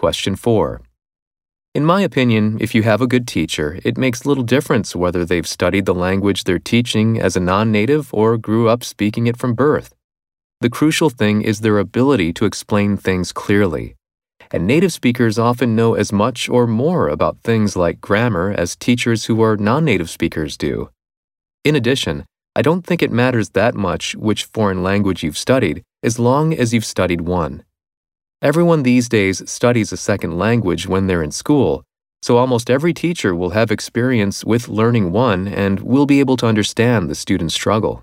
Question 4. In my opinion, if you have a good teacher, it makes little difference whether they've studied the language they're teaching as a non-native or grew up speaking it from birth. The crucial thing is their ability to explain things clearly. And native speakers often know as much or more about things like grammar as teachers who are non-native speakers do. In addition, I don't think it matters that much which foreign language you've studied, as long as you've studied one. Everyone these days studies a second language when they're in school, so almost every teacher will have experience with learning one and will be able to understand the student's struggle.